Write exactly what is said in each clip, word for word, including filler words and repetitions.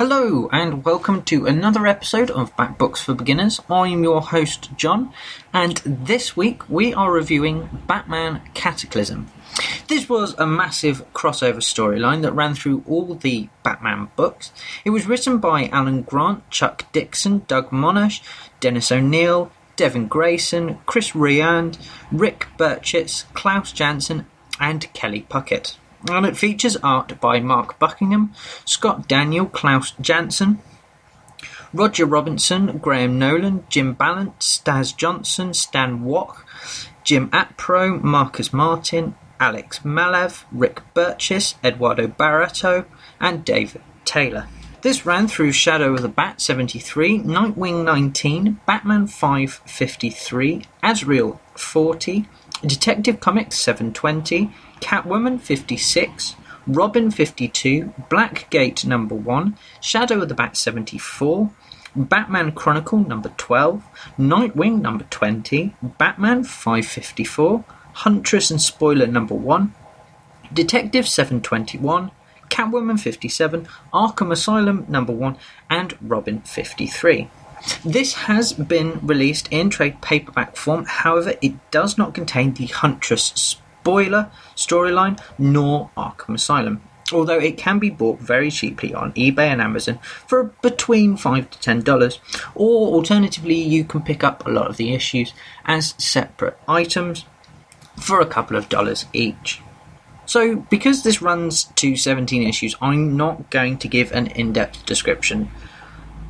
Hello and welcome to another episode of Bat Books for Beginners. I'm your host John, and this week we are reviewing Batman Cataclysm. This was a massive crossover storyline that ran through all the Batman books. It was written by Alan Grant, Chuck Dixon, Doug Monash, Dennis O'Neill, Devin Grayson, Chris Ryan, Rick Burchett, Klaus Janson and Kelly Puckett. And it features art by Mark Buckingham, Scott Daniel, Klaus Janson, Roger Robinson, Graham Nolan, Jim Balent, Staz Johnson, Stan Wach, Jim Aparo, Marcus Martin, Alex Maleev, Rick Burchett, Eduardo Barreto, and David Taylor. This ran through Shadow of the Bat seventy-three, Nightwing nineteen, Batman five fifty-three, Azrael forty, Detective Comics seven twenty, Catwoman fifty-six, Robin fifty-two, Blackgate number one, Shadow of the Bat seventy-four, Batman Chronicle number twelve, Nightwing number twenty, Batman five fifty-four, Huntress and Spoiler number one, Detective seven twenty-one, Catwoman fifty-seven, Arkham Asylum number one, and Robin fifty-three. This has been released in trade paperback form, however it does not contain the Huntress Spoiler storyline nor Arkham Asylum, although it can be bought very cheaply on eBay and Amazon for between five to ten dollars, or alternatively you can pick up a lot of the issues as separate items for a couple of dollars each. So because this runs to seventeen issues, I'm not going to give an in-depth description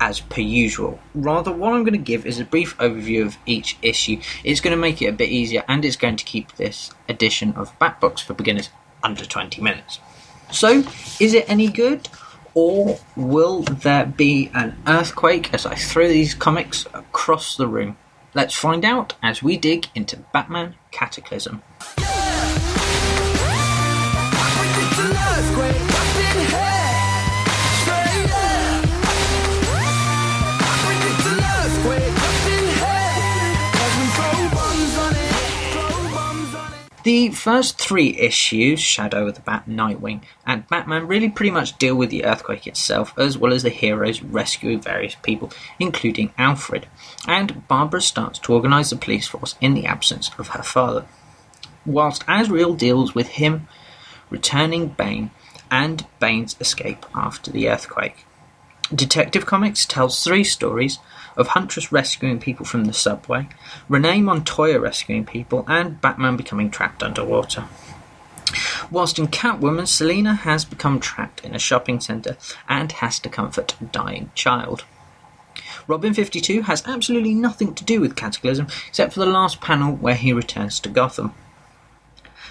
as per usual. Rather, what I'm going to give is a brief overview of each issue. It's going to make it a bit easier, and it's going to keep this edition of Bat Books for Beginners under twenty minutes. So, is it any good, or will there be an earthquake as I throw these comics across the room? Let's find out as we dig into Batman Cataclysm. The first three issues, Shadow of the Bat, Nightwing and Batman, really pretty much deal with the earthquake itself, as well as the heroes rescuing various people, including Alfred. And Barbara starts to organise the police force in the absence of her father, whilst Azrael deals with him returning Bane and Bane's escape after the earthquake. Detective Comics tells three stories of Huntress rescuing people from the subway, Renee Montoya rescuing people, and Batman becoming trapped underwater. Whilst in Catwoman, Selina has become trapped in a shopping centre and has to comfort a dying child. Robin fifty-two has absolutely nothing to do with Cataclysm, except for the last panel where he returns to Gotham.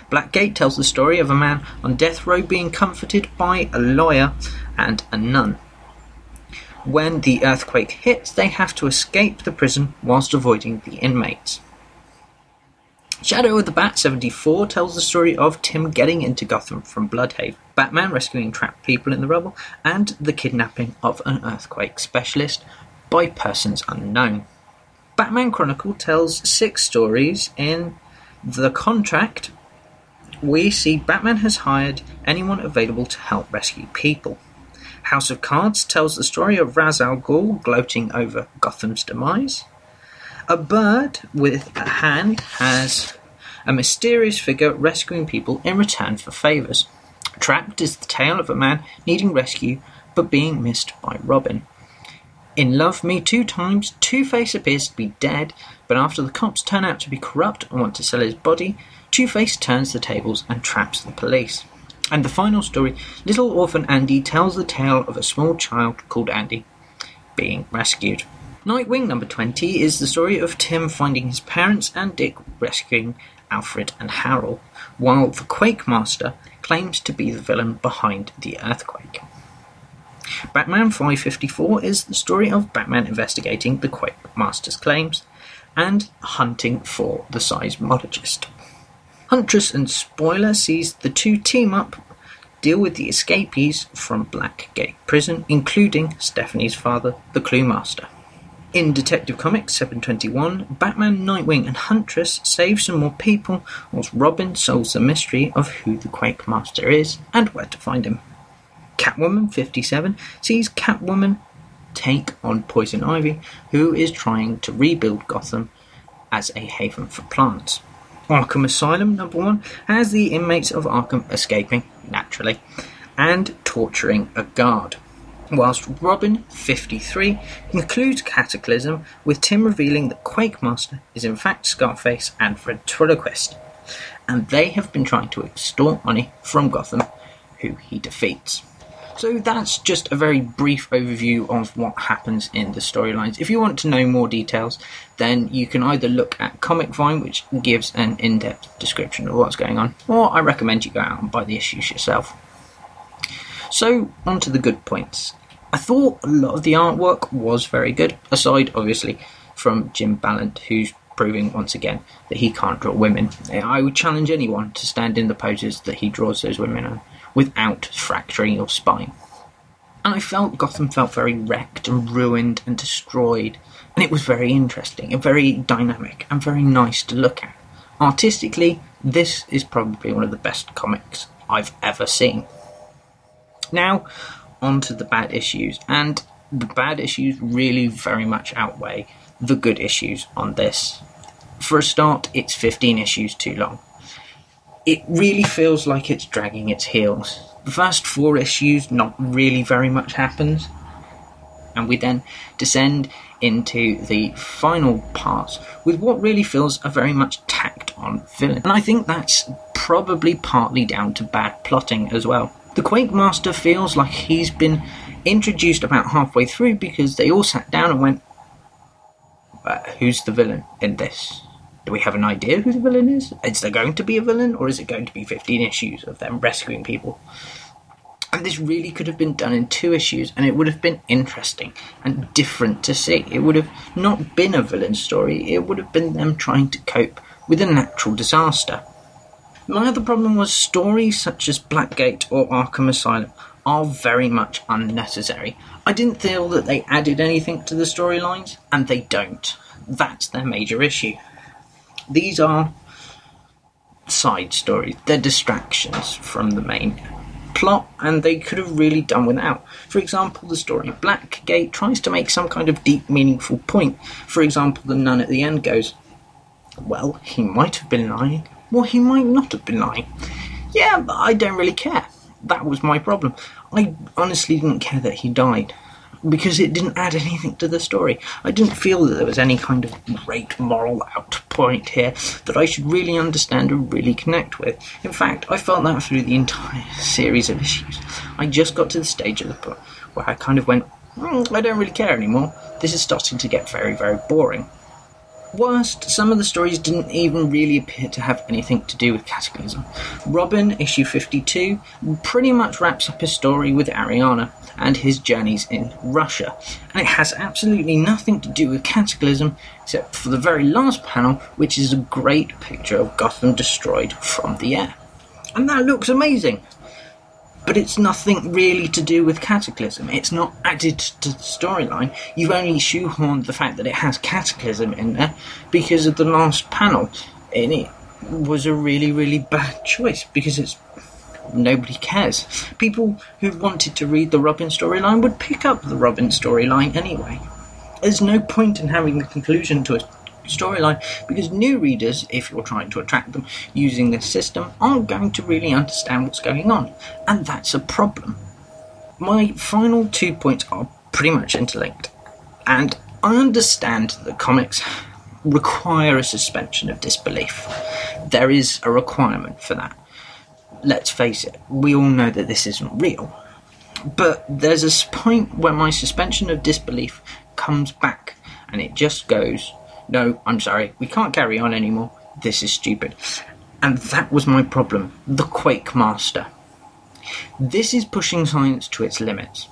Blackgate tells the story of a man on death row being comforted by a lawyer and a nun. When the earthquake hits, they have to escape the prison whilst avoiding the inmates. Shadow of the Bat seventy-four tells the story of Tim getting into Gotham from Bloodhaven, Batman rescuing trapped people in the rubble, and the kidnapping of an earthquake specialist by persons unknown. Batman Chronicle tells six stories. In the contract, we see Batman has hired anyone available to help rescue people. House of Cards tells the story of Ra's al Ghul gloating over Gotham's demise. A bird with a hand has a mysterious figure rescuing people in return for favours. Trapped is the tale of a man needing rescue but being missed by Robin. In Love Me Two Times, Two-Face appears to be dead, but after the cops turn out to be corrupt and want to sell his body, Two-Face turns the tables and traps the police. And the final story, Little Orphan Andy tells the tale of a small child called Andy being rescued. Nightwing number twenty is the story of Tim finding his parents and Dick rescuing Alfred and Harold, while the Quake Master claims to be the villain behind the earthquake. Batman five fifty-four is the story of Batman investigating the Quake Master's claims and hunting for the seismologist. Huntress and Spoiler sees the two team up, deal with the escapees from Blackgate Prison, including Stephanie's father, the Clue Master. In Detective Comics seven twenty-one, Batman, Nightwing and Huntress save some more people, whilst Robin solves the mystery of who the Quake Master is and where to find him. Catwoman fifty-seven sees Catwoman take on Poison Ivy, who is trying to rebuild Gotham as a haven for plants. Arkham Asylum, number one, has the inmates of Arkham escaping, naturally, and torturing a guard. Whilst Robin fifty-three concludes Cataclysm with Tim revealing that Quake Master is in fact Scarface and Ventriloquist, and they have been trying to extort money from Gotham, who he defeats. So that's just a very brief overview of what happens in the storylines. If you want to know more details, then you can either look at Comic Vine, which gives an in-depth description of what's going on, or I recommend you go out and buy the issues yourself. So, on to the good points. I thought a lot of the artwork was very good, aside, obviously, from Jim Balent, who's proving once again that he can't draw women. I would challenge anyone to stand in the poses that he draws those women on without fracturing your spine. And I felt Gotham felt very wrecked and ruined and destroyed, and it was very interesting and very dynamic and very nice to look at. Artistically, this is probably one of the best comics I've ever seen. Now, on to the bad issues, and the bad issues really very much outweigh the good issues on this. For a start, it's fifteen issues too long. It really feels like it's dragging its heels. The first four issues, not really very much happens, and we then descend into the final parts with what really feels a very much tacked-on villain. And I think that's probably partly down to bad plotting as well. The Quake Master feels like he's been introduced about halfway through because they all sat down and went, Uh, who's the villain in this? Do we have an idea who the villain is? Is there going to be a villain, or is it going to be fifteen issues of them rescuing people? And this really could have been done in two issues, and it would have been interesting and different to see. It would have not been a villain story, it would have been them trying to cope with a natural disaster. My other problem was stories such as Blackgate or Arkham Asylum are very much unnecessary. I didn't feel that they added anything to the storylines, and they don't. That's their major issue. These are side stories. They're distractions from the main plot, and they could have really done without. For example, the story Blackgate tries to make some kind of deep, meaningful point. For example, the nun at the end goes, well, he might have been lying, or he might not have been lying. Yeah, but I don't really care. That was my problem. I honestly didn't care that he died, because it didn't add anything to the story. I didn't feel that there was any kind of great moral out point here that I should really understand and really connect with. In fact, I felt that through the entire series of issues. I just got to the stage of the book where I kind of went, mm, I don't really care anymore. This is starting to get very, very boring. Worst, some of the stories didn't even really appear to have anything to do with Cataclysm. Robin, issue fifty-two, pretty much wraps up his story with Ariana and his journeys in Russia, and it has absolutely nothing to do with Cataclysm except for the very last panel, which is a great picture of Gotham destroyed from the air. And that looks amazing, but it's nothing really to do with Cataclysm. It's not added to the storyline. You've only shoehorned the fact that it has Cataclysm in there because of the last panel. And it was a really, really bad choice because it's nobody cares. People who wanted to read the Robin storyline would pick up the Robin storyline anyway. There's no point in having the conclusion to a storyline because new readers, if you're trying to attract them using this system, aren't going to really understand what's going on, and that's a problem. My final two points are pretty much interlinked, and I understand that comics require a suspension of disbelief. There is a requirement for that. Let's face it, we all know that this isn't real, but there's a point where my suspension of disbelief comes back and it just goes, no, I'm sorry, we can't carry on anymore, this is stupid. And that was my problem, the Quake Master. This is pushing science to its limits.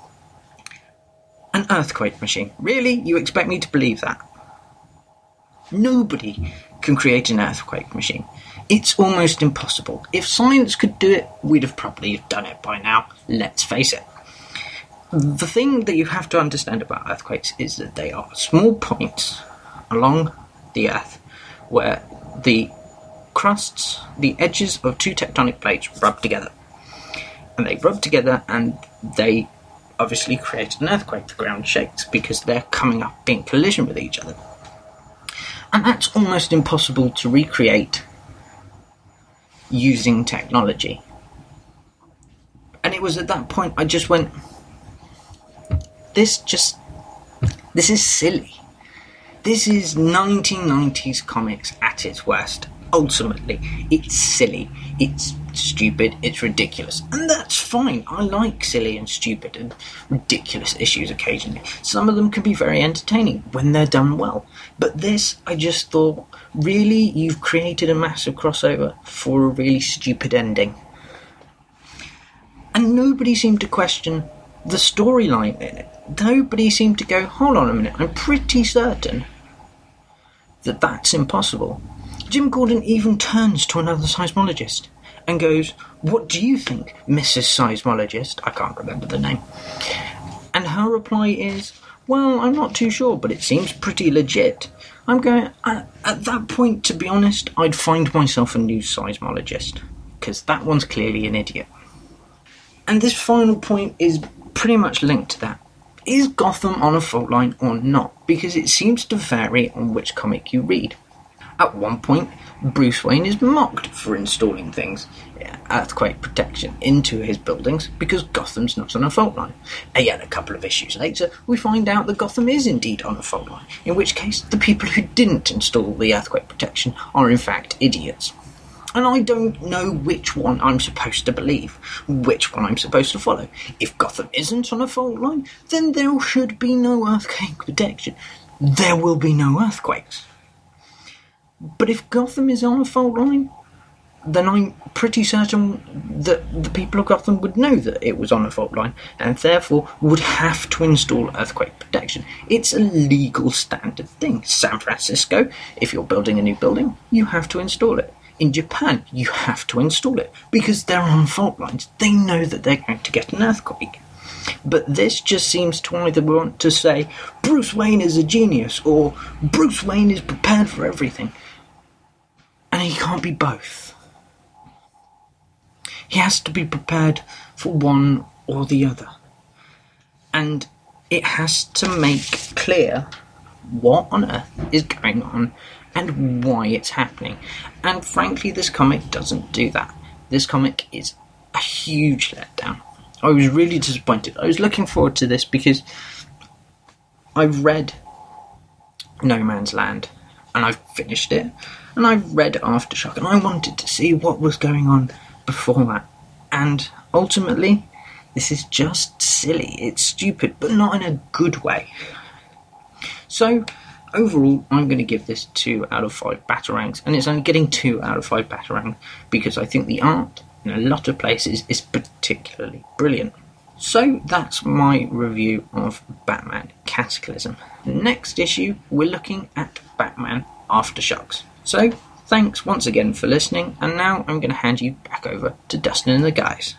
An earthquake machine. Really? You expect me to believe that? Nobody can create an earthquake machine. It's almost impossible. If science could do it, we'd have probably done it by now, let's face it. The thing that you have to understand about earthquakes is that they are small points along the Earth where the crusts, the edges of two tectonic plates rub together. and they rubbed together, and they obviously created an earthquake. The ground shakes because they're coming up in collision with each other. And that's almost impossible to recreate using technology. And it was at that point I just went, this just, this is silly. This is nineteen nineties comics at its worst. Ultimately, it's silly, it's stupid, it's ridiculous. And that's fine. I like silly and stupid and ridiculous issues occasionally. Some of them can be very entertaining when they're done well. But this, I just thought, really, you've created a massive crossover for a really stupid ending. And nobody seemed to question the storyline in it. Nobody seemed to go, hold on a minute, I'm pretty certain that that's impossible. Jim Gordon even turns to another seismologist and goes, what do you think, Missus Seismologist? I can't remember the name. And her reply is, well, I'm not too sure, but it seems pretty legit. I'm going, uh, at that point, to be honest, I'd find myself a new seismologist, because that one's clearly an idiot. And this final point is pretty much linked to that. Is Gotham on a fault line or not? Because it seems to vary on which comic you read. At one point, Bruce Wayne is mocked for installing things, earthquake protection, into his buildings because Gotham's not on a fault line. And yet a couple of issues later, we find out that Gotham is indeed on a fault line, in which case the people who didn't install the earthquake protection are in fact idiots. And I don't know which one I'm supposed to believe, which one I'm supposed to follow. If Gotham isn't on a fault line, then there should be no earthquake protection. There will be no earthquakes. But if Gotham is on a fault line, then I'm pretty certain that the people of Gotham would know that it was on a fault line and therefore would have to install earthquake protection. It's a legal standard thing. San Francisco, if you're building a new building, you have to install it. In Japan, you have to install it because they're on fault lines. They know that they're going to get an earthquake. But this just seems to either want to say, Bruce Wayne is a genius, or Bruce Wayne is prepared for everything. And he can't be both. He has to be prepared for one or the other. And it has to make clear what on earth is going on and why it's happening. And frankly, this comic doesn't do that. This comic is a huge letdown. I was really disappointed. I was looking forward to this because I've read No Man's Land and I've finished it, and I've read Aftershock, and I wanted to see what was going on before that. And ultimately, this is just silly. It's stupid, but not in a good way. So overall, I'm going to give this two out of five Batarangs, and it's only getting two out of five Batarangs because I think the art in a lot of places is particularly brilliant. So that's my review of Batman Cataclysm. Next issue, we're looking at Batman Aftershocks. So thanks once again for listening, and now I'm going to hand you back over to Dustin and the guys.